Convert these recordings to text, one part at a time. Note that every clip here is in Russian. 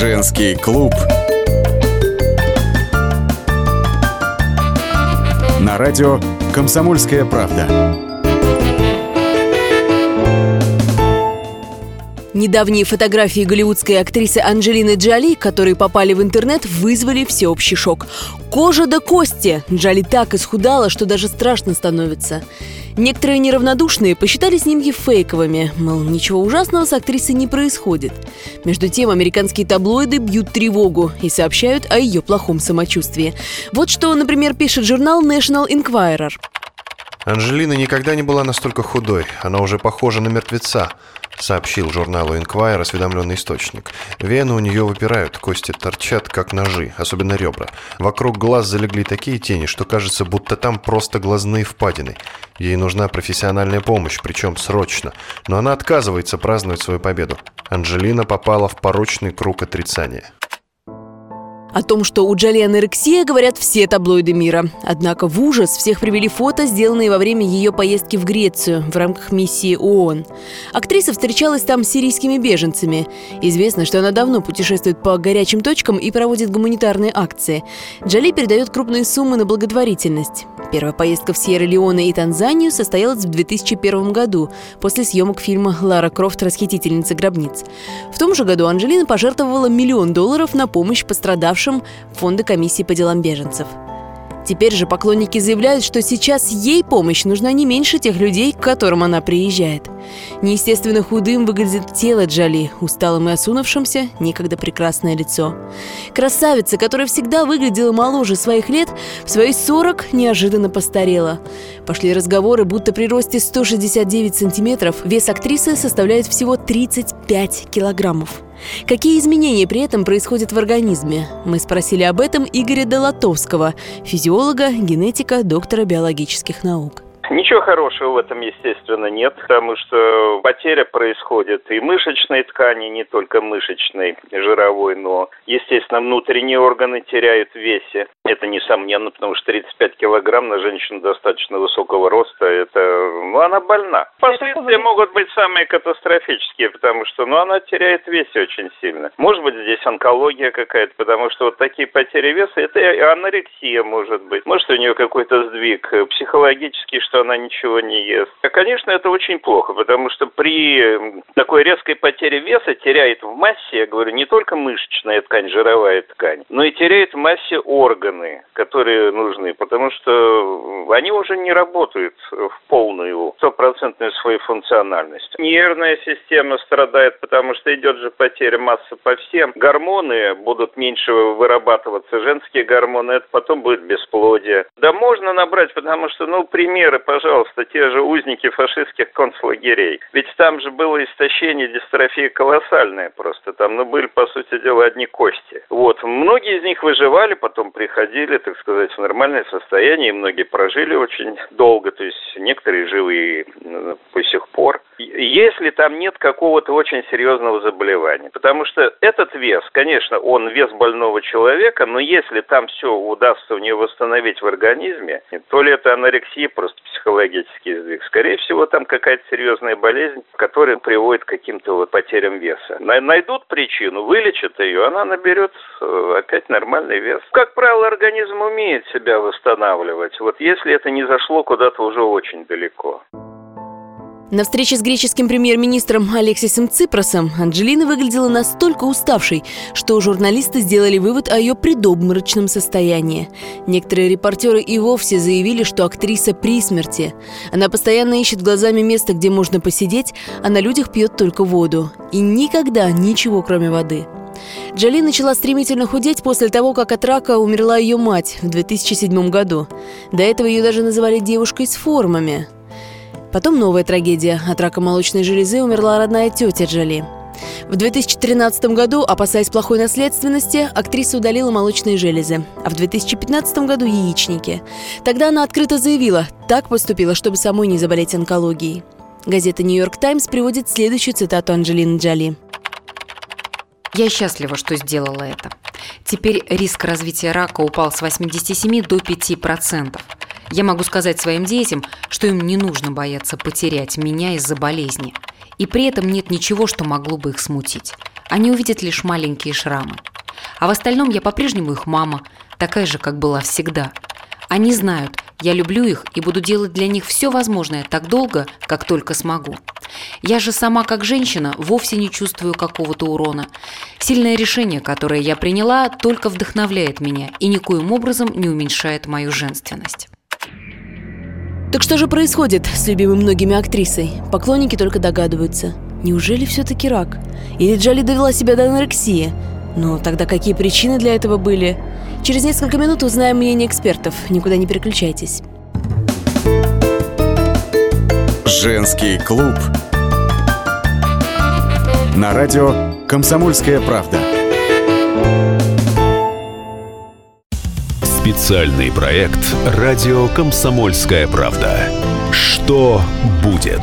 «Женский клуб» на радио «Комсомольская правда». Недавние фотографии голливудской актрисы Анджелины Джоли, которые попали в интернет, вызвали всеобщий шок. Кожа до кости! Джоли так исхудала, что даже страшно становится. Некоторые неравнодушные посчитали снимки фейковыми, мол, ничего ужасного с актрисой не происходит. Между тем, американские таблоиды бьют тревогу и сообщают о ее плохом самочувствии. Вот что, например, пишет журнал National Enquirer. «Анджелина никогда не была настолько худой, она уже похожа на мертвеца», — сообщил журналу «Инквайр» осведомленный источник. «Вены у нее выпирают, кости торчат, как ножи, особенно ребра. Вокруг глаз залегли такие тени, что кажется, будто там просто глазные впадины. Ей нужна профессиональная помощь, причем срочно. Но она отказывается праздновать свою победу. Анджелина попала в порочный круг отрицания». О том, что у Джоли анорексия, говорят все таблоиды мира. Однако в ужас всех привели фото, сделанные во время ее поездки в Грецию в рамках миссии ООН. Актриса встречалась там с сирийскими беженцами. Известно, что она давно путешествует по горячим точкам и проводит гуманитарные акции. Джоли передает крупные суммы на благотворительность. Первая поездка в Сьерра-Леоне и Танзанию состоялась в 2001 году, после съемок фильма «Лара Крофт. Расхитительница гробниц». В том же году Анджелина пожертвовала $1 миллион на помощь пострадавшим Фонда комиссии по делам беженцев. Теперь же поклонники заявляют, что сейчас ей помощь нужна не меньше тех людей, к которым она приезжает. Неестественно худым выглядит тело Джоли, усталым и осунувшимся некогда прекрасное лицо. Красавица, которая всегда выглядела моложе своих лет, в свои 40 неожиданно постарела. Пошли разговоры, будто при росте 169 сантиметров вес актрисы составляет всего 35 килограммов. Какие изменения при этом происходят в организме? Мы спросили об этом Игоря Долотовского, физиолога, генетика, доктора биологических наук. Ничего хорошего в этом, естественно, нет, потому что потеря происходит и мышечной ткани, не только мышечной, жировой, но, естественно, внутренние органы теряют в весе. Это несомненно, потому что 35 килограмм на женщину достаточно высокого роста, она больна. Последствия могут быть самые катастрофические, потому что, она теряет в весе очень сильно. Может быть, здесь онкология какая-то, потому что вот такие потери веса, это и анорексия может быть. Может, у нее какой-то сдвиг психологический, что она ничего не ест. Конечно, это очень плохо, потому что при такой резкой потере веса теряет в массе, я говорю, не только мышечная ткань, жировая ткань, но и теряет в массе органы, которые нужны, потому что они уже не работают в полную, стопроцентную свою функциональность. Нервная система страдает, потому что идет же потеря массы по всем. Гормоны будут меньше вырабатываться, женские гормоны, это потом будет бесплодие. Да можно набрать, потому что, примеры, пожалуйста, те же узники фашистских концлагерей. Ведь там же было истощение, дистрофия колоссальная просто. Там, были, по сути дела, одни кости. Многие из них выживали, потом приходили, так сказать, в нормальное состояние. И многие прожили очень долго, то есть некоторые живы до сих пор. Если там нет какого-то очень серьезного заболевания. Потому что этот вес, конечно, он вес больного человека, но если там все удастся у нее восстановить в организме, то ли это анорексия, просто психологический сдвиг. Скорее всего, там какая-то серьезная болезнь, которая приводит к каким-то потерям веса. Найдут причину, вылечат ее, она наберет опять нормальный вес. Как правило, организм умеет себя восстанавливать. Если это не зашло куда-то уже очень далеко. На встрече с греческим премьер-министром Алексисом Ципрасом Анджелина выглядела настолько уставшей, что журналисты сделали вывод о ее предобморочном состоянии. Некоторые репортеры и вовсе заявили, что актриса при смерти. Она постоянно ищет глазами место, где можно посидеть, а на людях пьет только воду. И никогда ничего, кроме воды. Джоли начала стремительно худеть после того, как от рака умерла ее мать в 2007 году. До этого ее даже называли «девушкой с формами». Потом новая трагедия. От рака молочной железы умерла родная тетя Джоли. В 2013 году, опасаясь плохой наследственности, актриса удалила молочные железы, а в 2015 году – яичники. Тогда она открыто заявила, так поступила, чтобы самой не заболеть онкологией. Газета «Нью-Йорк Таймс» приводит следующую цитату Анджелины Джоли. «Я счастлива, что сделала это. Теперь риск развития рака упал с 87 до 5%. Я могу сказать своим детям, что им не нужно бояться потерять меня из-за болезни. И при этом нет ничего, что могло бы их смутить. они увидят лишь маленькие шрамы. А в остальном я по-прежнему их мама, такая же, как была всегда. Они знают, я люблю их и буду делать для них все возможное так долго, как только смогу. Я же сама, как женщина, вовсе не чувствую какого-то урона. Сильное решение, которое я приняла, только вдохновляет меня и никоим образом не уменьшает мою женственность. Так что же происходит с любимой многими актрисой? Поклонники только догадываются. Неужели все-таки рак? Или Джоли довела себя до анорексии? Но тогда какие причины для этого были? Через несколько минут узнаем мнение экспертов. Никуда не переключайтесь. Женский клуб. На радио «Комсомольская правда». Специальный проект «Радио «Комсомольская правда». Что будет?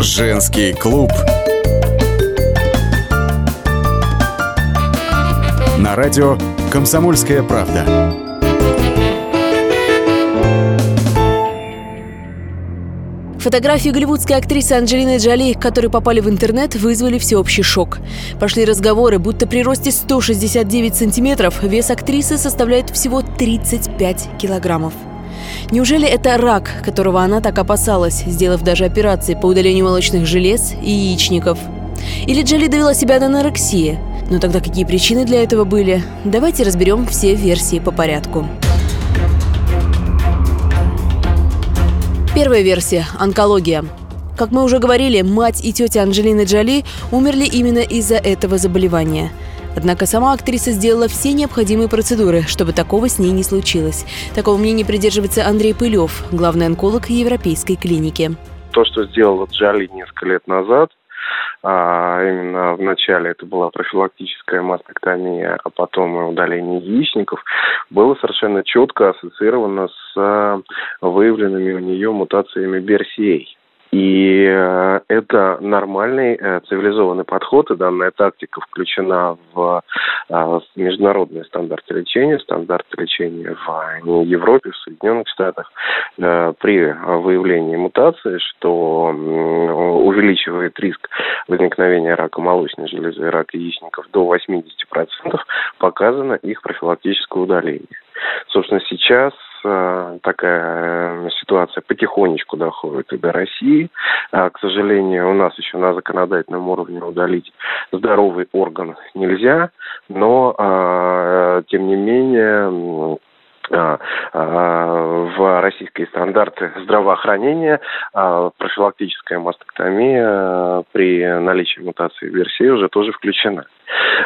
Женский клуб. На радио «Комсомольская правда». Фотографии голливудской актрисы Анджелины Джоли, которые попали в интернет, вызвали всеобщий шок. Пошли разговоры, будто при росте 169 сантиметров вес актрисы составляет всего 35 килограммов. Неужели это рак, которого она так опасалась, сделав даже операции по удалению молочных желез и яичников? Или Джоли довела себя до анорексии? Но тогда какие причины для этого были? Давайте разберем все версии по порядку. Первая версия – онкология. Как мы уже говорили, мать и тетя Анджелины Джоли умерли именно из-за этого заболевания. Однако сама актриса сделала все необходимые процедуры, чтобы такого с ней не случилось. Такого мнения придерживается Андрей Пылев, главный онколог Европейской клиники. То, что сделала Джоли несколько лет назад, именно в начале это была профилактическая мастектомия, а потом и удаление яичников, было совершенно четко ассоциировано с выявленными у нее мутациями BRCA. И это нормальный цивилизованный подход, и данная тактика включена в международные стандарты лечения в Европе, в Соединенных Штатах при выявлении мутации, что увеличивает риск возникновения рака молочной железы и рака яичников до 80%, показано их профилактическое удаление. Собственно, сейчас такая ситуация потихонечку доходит и до России. К сожалению, у нас еще на законодательном уровне удалить здоровый орган нельзя, но, тем не менее, в российские стандарты здравоохранения профилактическая мастектомия при наличии мутации BRCA уже тоже включена.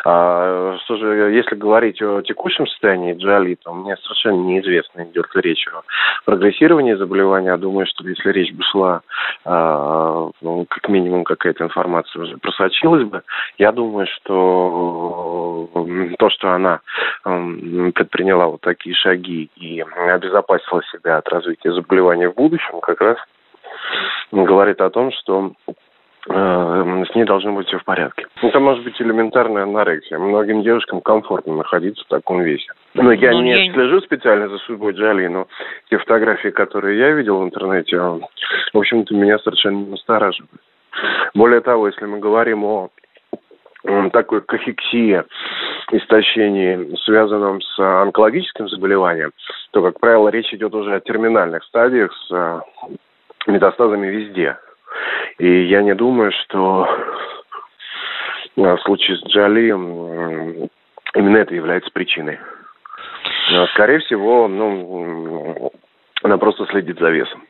Что же, если говорить о текущем состоянии Джоли, то мне совершенно неизвестно, идет ли речь о прогрессировании заболевания. Думаю, что если речь бы шла, как минимум какая-то информация уже просочилась бы. Я думаю, что то, что она предприняла вот такие шаги и обезопасила себя от развития заболевания в будущем, как раз говорит о том, что с ней должно быть все в порядке. Это может быть элементарная анорексия. Многим девушкам комфортно находиться в таком весе. Но я не слежу специально за судьбой Джоли, но те фотографии, которые я видел в интернете, в общем-то, меня совершенно не настораживают. Более того, если мы говорим о такой кахексии, истощении, связанном с онкологическим заболеванием, то, как правило, речь идет уже о терминальных стадиях с метастазами везде. И я не думаю, что в случае с Джоли именно это является причиной. Скорее всего, она просто следит за весом.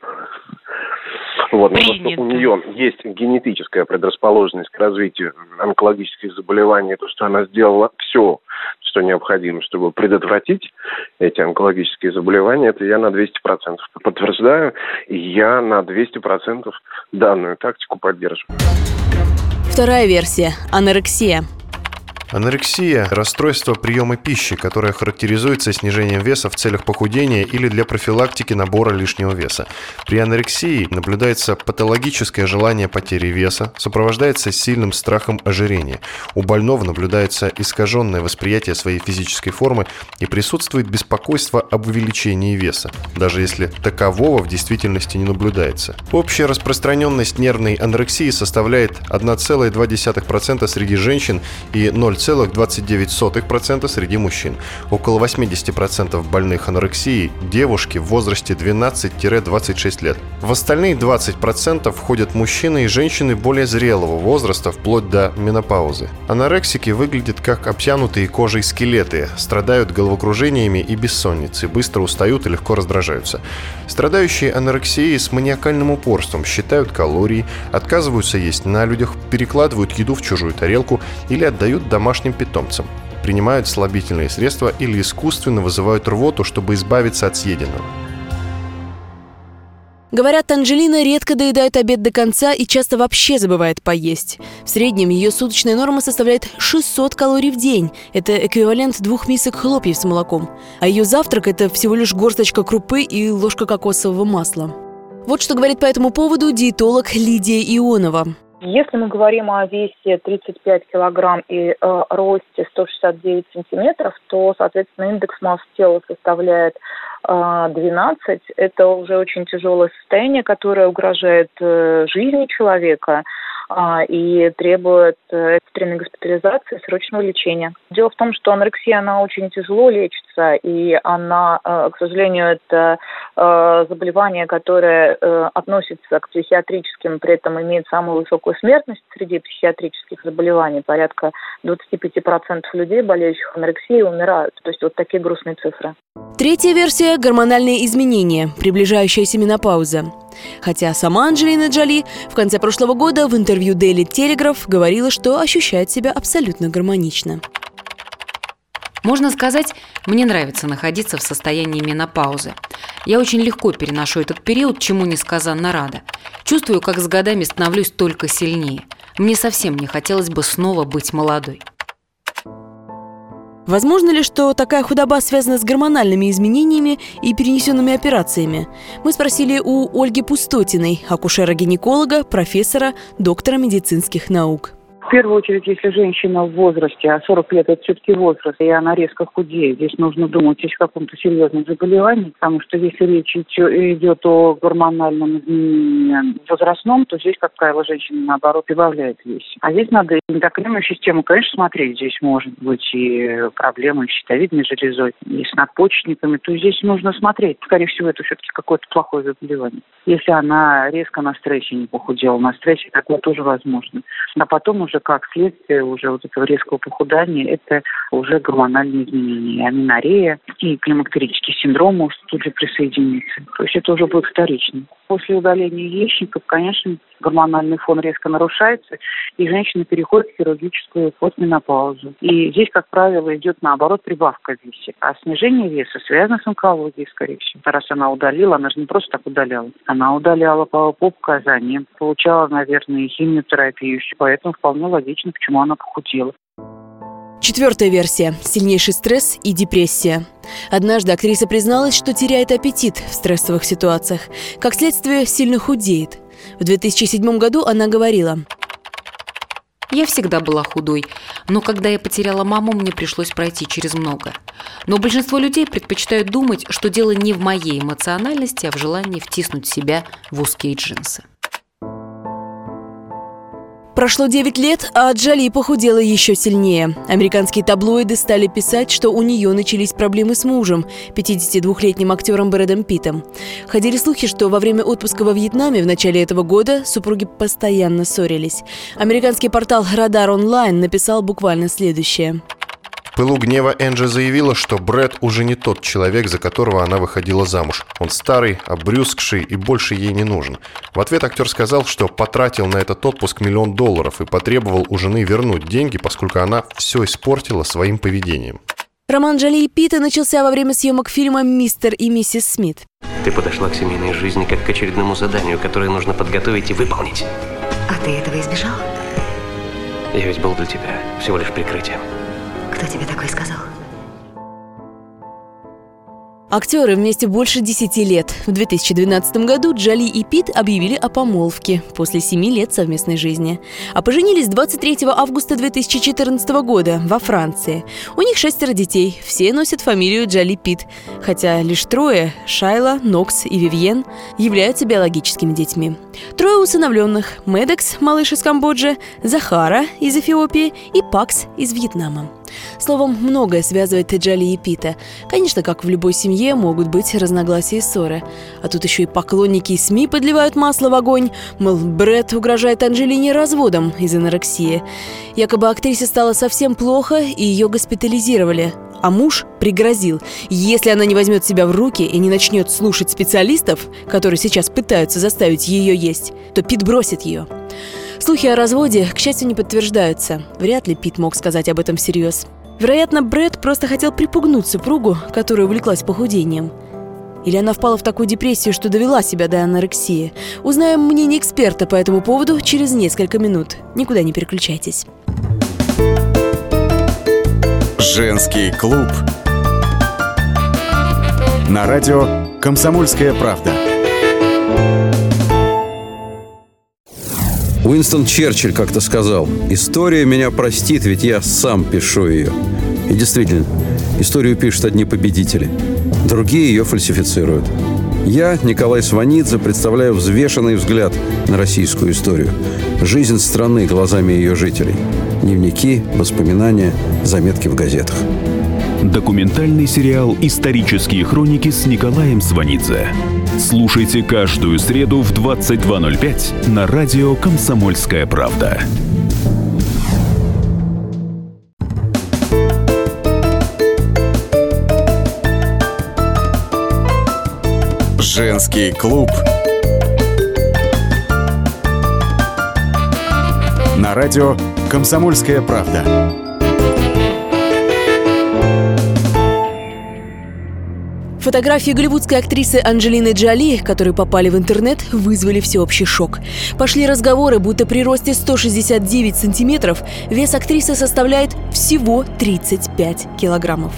Но просто у нее есть генетическая предрасположенность к развитию онкологических заболеваний, то, что она сделала все, что необходимо, чтобы предотвратить эти онкологические заболевания, это я на 200% подтверждаю, и я на 200% данную тактику поддерживаю. Вторая версия – анорексия. Анорексия – расстройство приема пищи, которое характеризуется снижением веса в целях похудения или для профилактики набора лишнего веса. При анорексии наблюдается патологическое желание потери веса, сопровождается сильным страхом ожирения. У больного наблюдается искаженное восприятие своей физической формы и присутствует беспокойство об увеличении веса, даже если такового в действительности не наблюдается. Общая распространенность нервной анорексии составляет 1,2% среди женщин и 0,29% среди мужчин. Около 80% больных анорексией – девушки в возрасте 12-26 лет. В остальные 20% входят мужчины и женщины более зрелого возраста, вплоть до менопаузы. Анорексики выглядят как обтянутые кожей скелеты, страдают головокружениями и бессонницей, быстро устают и легко раздражаются. Страдающие анорексией с маниакальным упорством считают калории, отказываются есть на людях, перекладывают еду в чужую тарелку или отдают домашним питомцам, принимают слабительные средства или искусственно вызывают рвоту, чтобы избавиться от съеденного. Говорят, Анджелина редко доедает обед до конца и часто вообще забывает поесть. В среднем ее суточная норма составляет 600 калорий в день. Это эквивалент 2 мисок хлопьев с молоком. А ее завтрак – это всего лишь горсточка крупы и ложка кокосового масла. Вот что говорит по этому поводу диетолог Лидия Ионова. Если мы говорим о весе 35 килограмм и росте 169 сантиметров, то, соответственно, индекс массы тела составляет 12. Это уже очень тяжелое состояние, которое угрожает жизни человека и требует экстренной госпитализации, срочного лечения. Дело в том, что анорексия, она очень тяжело лечится, и она, к сожалению, это заболевание, которое относится к психиатрическим, при этом имеет самую высокую смертность среди психиатрических заболеваний. Порядка 25% людей, болеющих анорексией, умирают. То есть вот такие грустные цифры. Третья версия – гормональные изменения, приближающаяся менопауза. Хотя сама Анджелина Джоли в конце прошлого года в интервью Daily Telegraph говорила, что ощущает себя абсолютно гармонично. Можно сказать, мне нравится находиться в состоянии менопаузы. Я очень легко переношу этот период, чему несказанно рада. Чувствую, как с годами становлюсь только сильнее. Мне совсем не хотелось бы снова быть молодой. Возможно ли, что такая худоба связана с гормональными изменениями и перенесенными операциями? Мы спросили у Ольги Пустотиной, акушера-гинеколога, профессора, доктора медицинских наук. В первую очередь, если женщина в возрасте, а 40 лет – это все-таки возраст, и она резко худеет, здесь нужно думать о каком-то серьезном заболевании, потому что если речь идет о гормональном изменении возрастном, то здесь, как правило, женщина, наоборот, прибавляет вес. А здесь надо эндокринную систему, конечно, смотреть. Здесь может быть и проблемы с щитовидной железой, и с надпочечниками. То есть здесь нужно смотреть. Скорее всего, это все-таки какое-то плохое заболевание. Если она резко на стрессе не похудела, на стрессе такое тоже возможно. А потом уже как следствие уже вот этого резкого похудания, это уже гормональные изменения, аменорея и климактерический синдром может тут же присоединиться. То есть это уже будет вторично. После удаления яичников, конечно, гормональный фон резко нарушается, и женщина переходит в хирургическую постменопаузу. И здесь, как правило, идет наоборот прибавка веса. А снижение веса связано с онкологией, скорее всего. Раз она удалила, она же не просто так удаляла. Она удаляла по показаниям, получала, наверное, химиотерапию, поэтому вполне логично, почему она похудела. Четвертая версия – сильнейший стресс и депрессия. Однажды актриса призналась, что теряет аппетит в стрессовых ситуациях. Как следствие, сильно худеет. В 2007 году она говорила: «Я всегда была худой, но когда я потеряла маму, мне пришлось пройти через много. Но большинство людей предпочитают думать, что дело не в моей эмоциональности, а в желании втиснуть себя в узкие джинсы». Прошло 9 лет, а Джоли похудела еще сильнее. Американские таблоиды стали писать, что у нее начались проблемы с мужем, 52-летним актером Брэдом Питтом. Ходили слухи, что во время отпуска во Вьетнаме в начале этого года супруги постоянно ссорились. Американский портал «Радар Онлайн» написал буквально следующее. В пылу гнева Энджи заявила, что Брэд уже не тот человек, за которого она выходила замуж. Он старый, обрюзгший и больше ей не нужен. В ответ актер сказал, что потратил на этот отпуск $1 миллион и потребовал у жены вернуть деньги, поскольку она все испортила своим поведением. Роман Джоли и Питта начался во время съемок фильма «Мистер и миссис Смит». Ты подошла к семейной жизни как к очередному заданию, которое нужно подготовить и выполнить. А ты этого избежала? Я ведь был для тебя всего лишь прикрытием. Кто тебе такое сказал? Актеры вместе больше 10 лет. В 2012 году Джоли и Питт объявили о помолвке после 7 лет совместной жизни. А поженились 23 августа 2014 года во Франции. У них 6 детей, все носят фамилию Джоли Питт, хотя лишь 3 – Шайла, Нокс и Вивьен – являются биологическими детьми. 3 усыновленных – Медекс, малыш из Камбоджи, Захара из Эфиопии и Пакс из Вьетнама. Словом, многое связывает Джоли и Питта. Конечно, как в любой семье, могут быть разногласия и ссоры. А тут еще и поклонники из СМИ подливают масло в огонь. Мол, Брэд угрожает Анджелине разводом из-за анорексии. Якобы актрисе стало совсем плохо, и ее госпитализировали. А муж пригрозил: если она не возьмет себя в руки и не начнет слушать специалистов, которые сейчас пытаются заставить ее есть, то Питт бросит ее. Слухи о разводе, к счастью, не подтверждаются. Вряд ли Питт мог сказать об этом всерьез. Вероятно, Брэд просто хотел припугнуть супругу, которая увлеклась похудением. Или она впала в такую депрессию, что довела себя до анорексии. Узнаем мнение эксперта по этому поводу через несколько минут. Никуда не переключайтесь. Женский клуб. На радио «Комсомольская правда». Уинстон Черчилль как-то сказал: «История меня простит, ведь я сам пишу ее». И действительно, историю пишут одни победители, другие ее фальсифицируют. Я, Николай Сванидзе, представляю взвешенный взгляд на российскую историю. Жизнь страны глазами ее жителей. Дневники, воспоминания, заметки в газетах. Документальный сериал «Исторические хроники» с Николаем Сванидзе. Слушайте каждую среду в 22:05 на радио «Комсомольская правда». Женский клуб. На радио «Комсомольская правда». Фотографии голливудской актрисы Анджелины Джоли, которые попали в интернет, вызвали всеобщий шок. Пошли разговоры, будто при росте 169 сантиметров вес актрисы составляет всего 35 килограммов.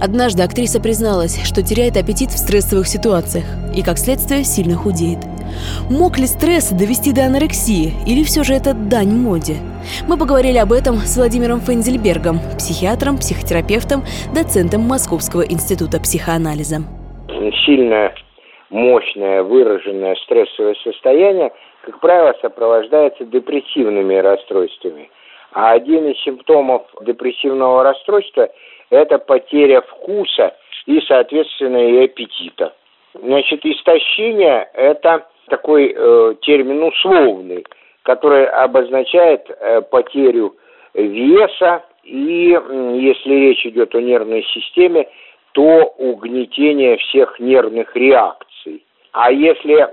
Однажды актриса призналась, что теряет аппетит в стрессовых ситуациях и, как следствие, сильно худеет. Мог ли стресс довести до анорексии, или все же это дань моде? Мы поговорили об этом с Владимиром Фензельбергом, психиатром, психотерапевтом, доцентом Московского института психоанализа. Сильное, мощное, выраженное стрессовое состояние, как правило, сопровождается депрессивными расстройствами. А один из симптомов депрессивного расстройства – это потеря вкуса и, соответственно, и аппетита. Значит, истощение – это такой термин условный, который обозначает потерю веса и, если речь идет о нервной системе, то угнетение всех нервных реакций. А если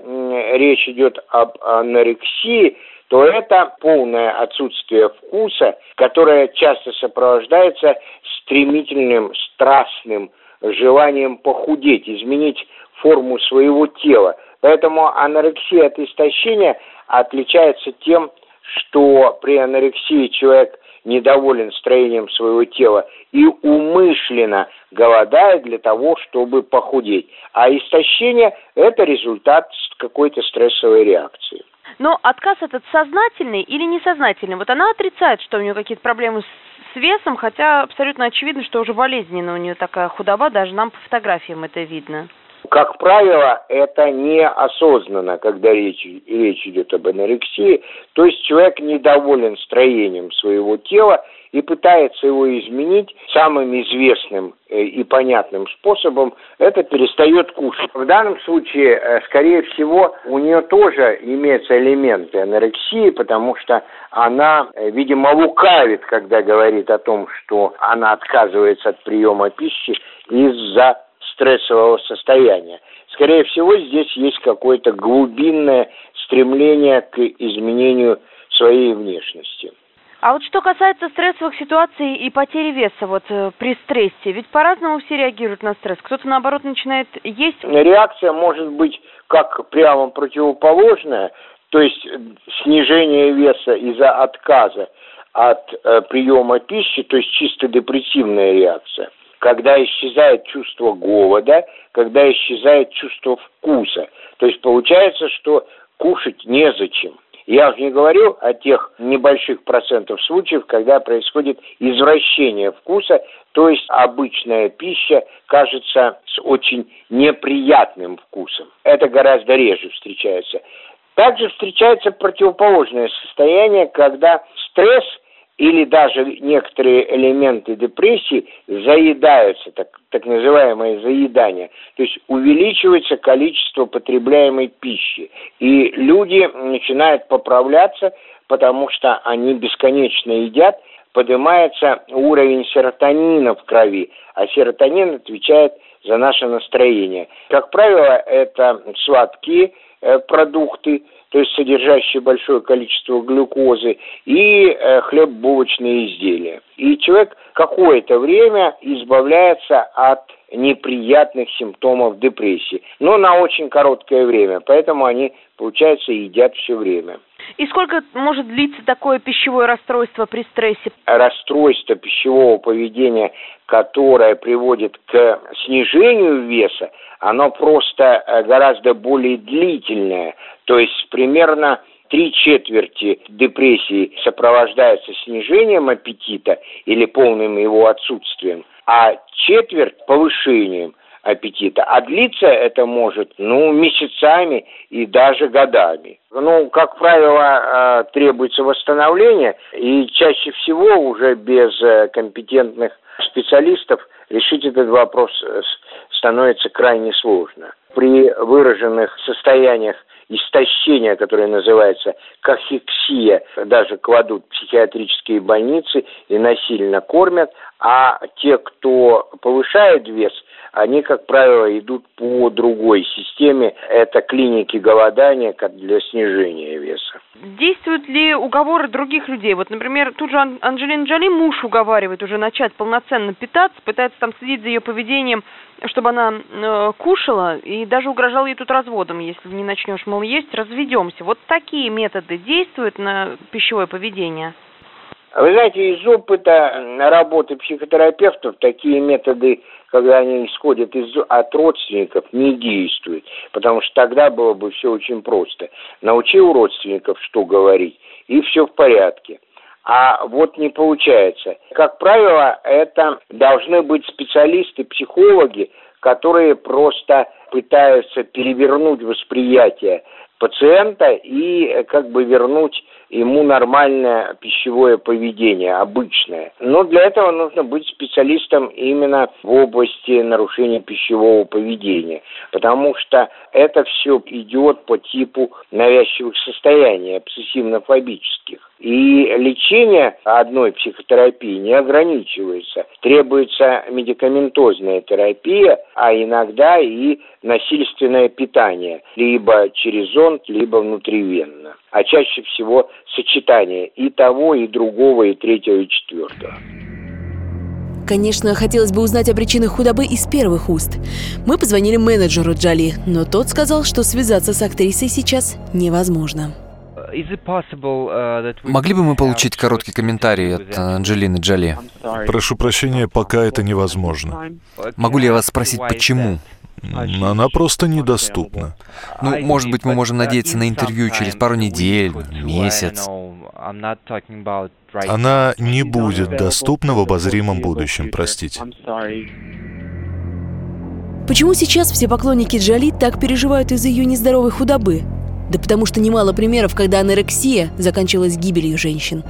речь идет об анорексии, то это полное отсутствие вкуса, которое часто сопровождается стремительным, страстным желанием похудеть, изменить форму своего тела. Поэтому анорексия от истощения отличается тем, что при анорексии человек недоволен строением своего тела и умышленно голодает для того, чтобы похудеть. А истощение – это результат какой-то стрессовой реакции. Но отказ этот сознательный или несознательный? Вот она отрицает, что у нее какие-то проблемы с весом, хотя абсолютно очевидно, что уже болезненно у нее такая худоба, даже нам по фотографиям это видно. Как правило, это неосознанно, когда речь идет об анорексии. То есть человек недоволен строением своего тела и пытается его изменить. Самым известным и понятным способом это перестает кушать. В данном случае, скорее всего, у нее тоже имеются элементы анорексии, потому что она, видимо, лукавит, когда говорит о том, что она отказывается от приема пищи из-за стрессового состояния. Скорее всего, здесь есть какое-то глубинное стремление к изменению своей внешности. А вот что касается стрессовых ситуаций и потери веса вот при стрессе, ведь по-разному все реагируют на стресс. Кто-то, наоборот, начинает есть. Реакция может быть как прямо противоположная, то есть снижение веса из-за отказа от приема пищи, то есть чисто депрессивная реакция, когда исчезает чувство голода, когда исчезает чувство вкуса. То есть получается, что кушать незачем. Я уже не говорю о тех небольших процентах случаев, когда происходит извращение вкуса, то есть обычная пища кажется с очень неприятным вкусом. Это гораздо реже встречается. Также встречается противоположное состояние, когда стресс или даже некоторые элементы депрессии заедаются, так называемое заедание. То есть увеличивается количество потребляемой пищи. И люди начинают поправляться, потому что они бесконечно едят, поднимается уровень серотонина в крови, а серотонин отвечает за наше настроение. Как правило, это сладкие продукты, то есть содержащие большое количество глюкозы, и хлебобулочные изделия. И человек какое-то время избавляется от неприятных симптомов депрессии, но на очень короткое время, поэтому они, получается, едят все время. И сколько может длиться такое пищевое расстройство при стрессе? Расстройство пищевого поведения, которое приводит к снижению веса, оно просто гораздо более длительное. То есть примерно 3/4 депрессии сопровождается снижением аппетита или полным его отсутствием, а 1/4 – повышением аппетита. А длиться это может, месяцами и даже годами. Как правило, требуется восстановление, и чаще всего уже без компетентных специалистов решить этот вопрос становится крайне сложно. При выраженных состояниях истощения, которое называется кахексия, даже кладут в психиатрические больницы и насильно кормят, а те, кто повышает вес, они, как правило, идут по другой системе. Это клиники голодания для снижения веса. Действуют ли уговоры других людей? Вот, например, тут же Анджелина Джоли муж уговаривает уже начать полноценно питаться, пытается там следить за ее поведением, чтобы она кушала, и даже угрожал ей тут разводом. Если не начнешь, мол, есть, разведемся. Вот такие методы действуют на пищевое поведение? Вы знаете, из опыта работы психотерапевтов такие методы, когда они исходят от родственников, не действуют, потому что тогда было бы все очень просто. Научил родственников, что говорить, и все в порядке. А вот не получается. Как правило, это должны быть специалисты, психологи, которые просто пытаются перевернуть восприятие пациента и вернуть ему нормальное пищевое поведение, обычное. Но для этого нужно быть специалистом именно в области нарушения пищевого поведения, потому что это все идет по типу навязчивых состояний, обсессивно-фобических. И лечение одной психотерапии не ограничивается. Требуется медикаментозная терапия, а иногда и насильственное питание, либо через зонд, либо внутривенно. А чаще всего сочетание и того, и другого, и третьего, и четвертого. Конечно, хотелось бы узнать о причинах худобы из первых уст. Мы позвонили менеджеру Джоли, но тот сказал, что связаться с актрисой сейчас невозможно. Могли бы мы получить короткий комментарий от Анджелины Джоли? Прошу прощения, пока это невозможно. Могу ли я вас спросить, почему? Она просто недоступна. Может быть, мы можем надеяться на интервью через пару недель, месяц. Она не будет доступна в обозримом будущем, простите. Почему сейчас все поклонники Джоли так переживают из-за ее нездоровой худобы? Да потому что немало примеров, когда анорексия заканчивалась гибелью женщин.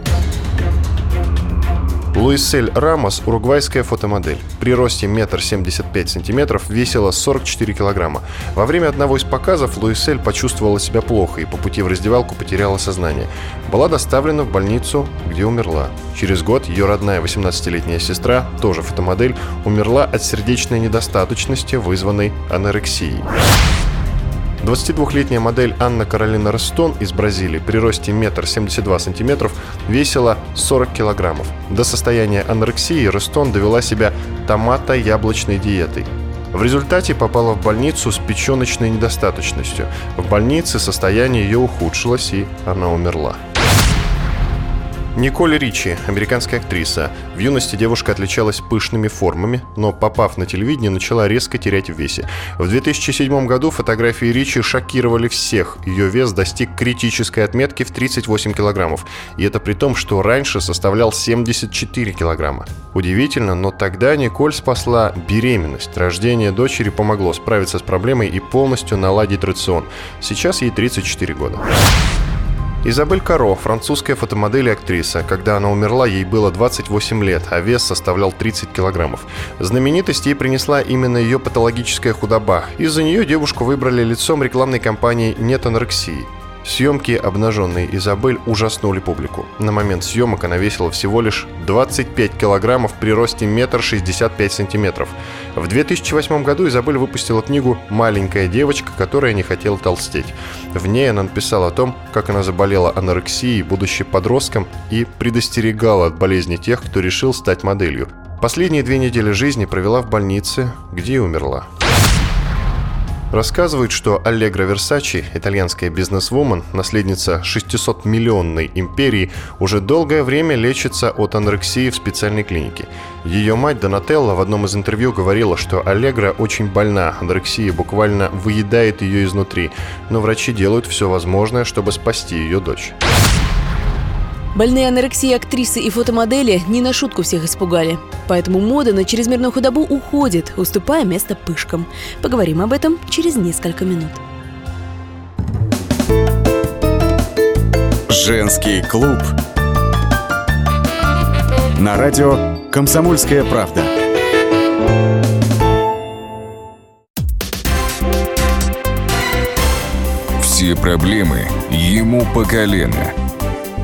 Луисель Рамос – уругвайская фотомодель. При росте 1,75 см весила 44 килограмма. Во время одного из показов Луисель почувствовала себя плохо и по пути в раздевалку потеряла сознание. Была доставлена в больницу, где умерла. Через год ее родная 18-летняя сестра, тоже фотомодель, умерла от сердечной недостаточности, вызванной анорексией. 22-летняя модель Анна Каролина Рестон из Бразилии при росте 1,72 см весила 40 килограммов. До состояния анорексии Рестон довела себя томато-яблочной диетой. В результате попала в больницу с печеночной недостаточностью. В больнице состояние ее ухудшилось, и она умерла. Николь Ричи, американская актриса. В юности девушка отличалась пышными формами, но, попав на телевидение, начала резко терять в весе. В 2007 году фотографии Ричи шокировали всех. Ее вес достиг критической отметки в 38 килограммов. И это при том, что раньше составлял 74 килограмма. Удивительно, но тогда Николь спасла беременность. Рождение дочери помогло справиться с проблемой и полностью наладить рацион. Сейчас ей 34 года. Изабель Каро, французская фотомодель и актриса. Когда она умерла, ей было 28 лет, а вес составлял 30 килограммов. Знаменитость ей принесла именно ее патологическая худоба. Из-за нее девушку выбрали лицом рекламной кампании «Нет анорексии». Съемки обнаженной Изабель ужаснули публику. На момент съемок она весила всего лишь 25 килограммов при росте 1,65 м. В 2008 году Изабель выпустила книгу «Маленькая девочка, которая не хотела толстеть». В ней она написала о том, как она заболела анорексией, будучи подростком, и предостерегала от болезни тех, кто решил стать моделью. Последние 2 недели жизни провела в больнице, где и умерла. Рассказывают, что Аллегра Версачи, итальянская бизнесвумен, наследница 600-миллионной империи, уже долгое время лечится от анорексии в специальной клинике. Ее мать Донателла в одном из интервью говорила, что Аллегра очень больна, анорексия буквально выедает ее изнутри, но врачи делают все возможное, чтобы спасти ее дочь. Больные анорексией актрисы и фотомодели не на шутку всех испугали. Поэтому мода на чрезмерную худобу уходит, уступая место пышкам. Поговорим об этом через несколько минут. Женский клуб. На радио «Комсомольская правда». Все проблемы ему по колено.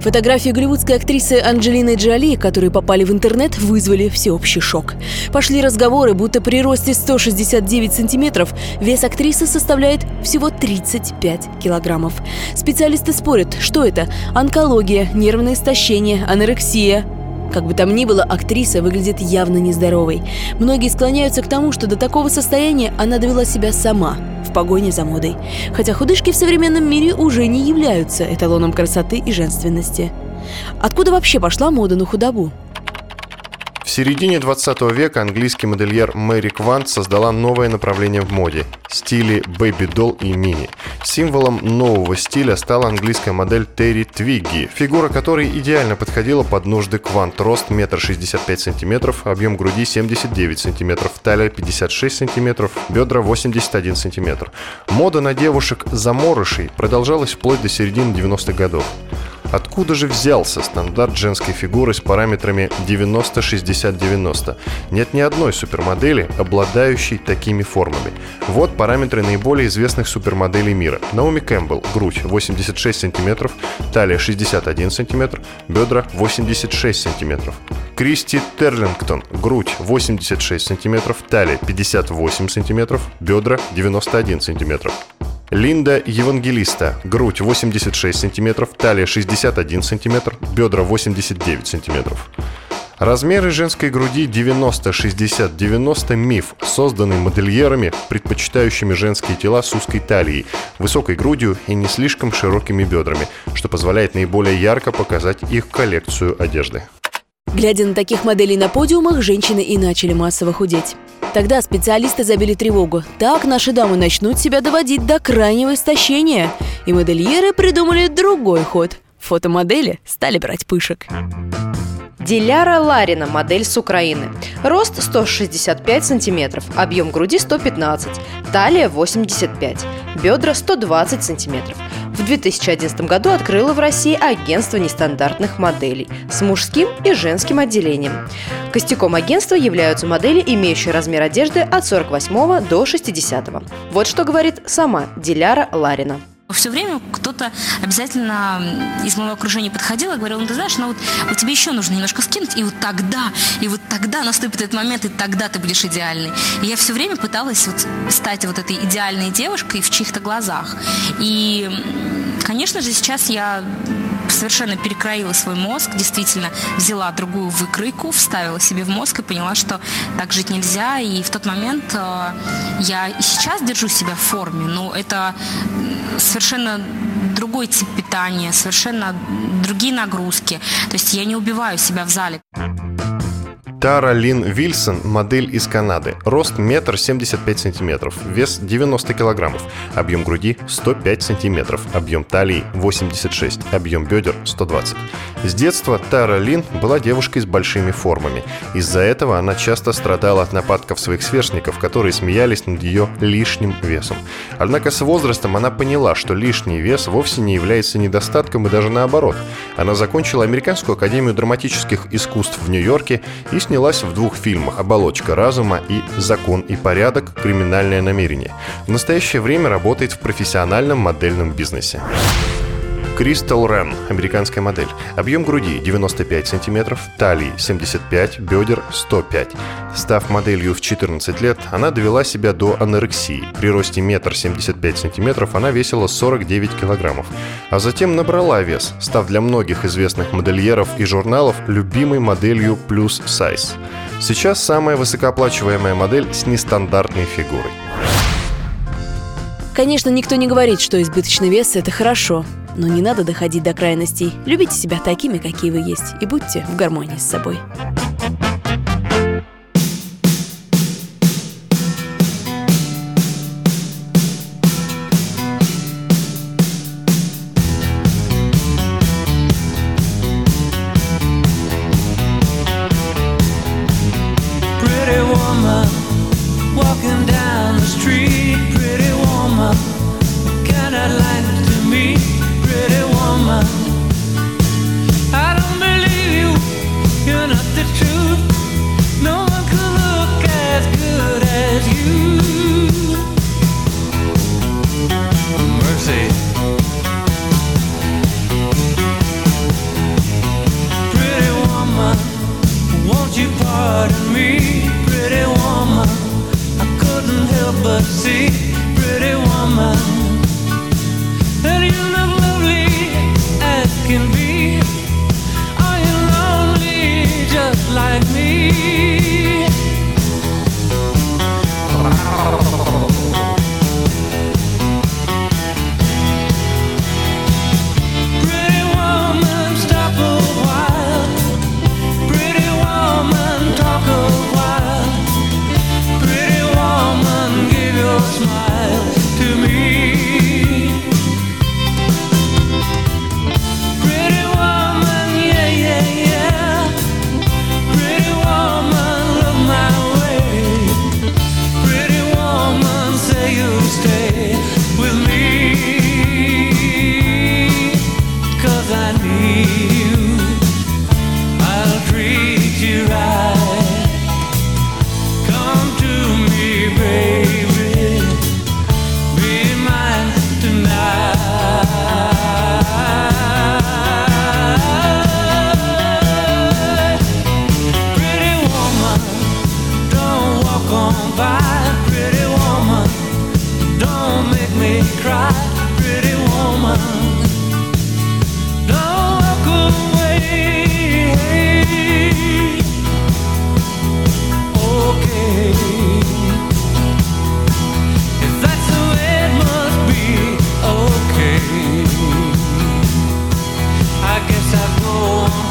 Фотографии голливудской актрисы Анджелины Джоли, которые попали в интернет, вызвали всеобщий шок. Пошли разговоры, будто при росте 169 сантиметров вес актрисы составляет всего 35 килограммов. Специалисты спорят, что это – онкология, нервное истощение, анорексия. Как бы там ни было, актриса выглядит явно нездоровой. Многие склоняются к тому, что до такого состояния она довела себя сама в погоне за модой. Хотя худышки в современном мире уже не являются эталоном красоты и женственности. Откуда вообще пошла мода на худобу? В середине 20 века английский модельер Мэри Квант создала новое направление в моде – стили бэби-долл и мини. Символом нового стиля стала английская модель Терри Твигги, фигура которой идеально подходила под нужды Квант. Рост 1,65 см, объем груди 79 см, талия 56 см, бедра 81 см. Мода на девушек-заморышей продолжалась вплоть до середины 90-х годов. Откуда же взялся стандарт женской фигуры с параметрами 90-60-90? Нет ни одной супермодели, обладающей такими формами. Вот параметры наиболее известных супермоделей мира. Наоми Кэмпбелл. Грудь 86 см, талия 61 см, бедра 86 см. Кристи Терлингтон. Грудь 86 см, талия 58 см, бедра 91 см. Линда Евангелиста. Грудь 86 см, талия 61 см, бедра 89 см. Размеры женской груди 90-60-90 – миф, созданный модельерами, предпочитающими женские тела с узкой талией, высокой грудью и не слишком широкими бедрами, что позволяет наиболее ярко показать их коллекцию одежды. Глядя на таких моделей на подиумах, женщины и начали массово худеть. Тогда специалисты забили тревогу. Так наши дамы начнут себя доводить до крайнего истощения. И модельеры придумали другой ход. Фотомодели стали брать пышек. Диляра Ларина, модель с Украины. Рост 165 сантиметров, объем груди 115, талия 85, бедра 120 сантиметров. В 2011 году открыла в России агентство нестандартных моделей с мужским и женским отделением. Костяком агентства являются модели, имеющие размер одежды от 48 до 60. Вот что говорит сама Диляра Ларина. Все время кто-то обязательно из моего окружения подходил и говорил: ну ты знаешь, ну вот тебе еще нужно немножко скинуть, и вот тогда наступит этот момент, и тогда ты будешь идеальной. И я все время пыталась вот стать вот этой идеальной девушкой в чьих-то глазах. И, конечно же, сейчас я совершенно перекроила свой мозг, действительно взяла другую выкройку, вставила себе в мозг и поняла, что так жить нельзя. И в тот момент я и сейчас держу себя в форме, но это совершенно другой тип питания, совершенно другие нагрузки. То есть я не убиваю себя в зале. Тара Лин Вильсон, модель из Канады. Рост 1,75 м, вес 90 кг, объем груди 105 см, объем талии 86, объем бедер 120. С детства Тара Лин была девушкой с большими формами. Из-за этого она часто страдала от нападков своих сверстников, которые смеялись над ее лишним весом. Однако с возрастом она поняла, что лишний вес вовсе не является недостатком и даже наоборот. Она закончила Американскую академию драматических искусств в Нью-Йорке и снялась в 2 фильмах «Оболочка разума» и «Закон и порядок. Криминальное намерение». В настоящее время работает в профессиональном модельном бизнесе. Кристал Рен, американская модель. Объем груди 95 см, талии 75, бедер 105. Став моделью в 14 лет, она довела себя до анорексии. При росте 1,75 м она весила 49 кг. А затем набрала вес, став для многих известных модельеров и журналов любимой моделью плюс сайз. Сейчас самая высокооплачиваемая модель с нестандартной фигурой. Конечно, никто не говорит, что избыточный вес – это хорошо. Но не надо доходить до крайностей. Любите себя такими, какие вы есть, и будьте в гармонии с собой.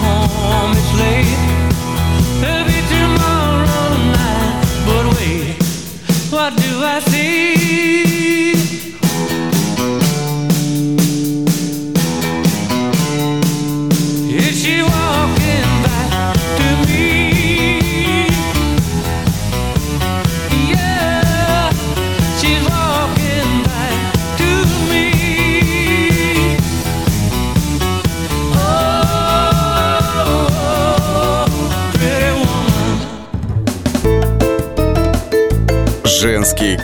Home, it's late. There'll be tomorrow night, but wait. «Женский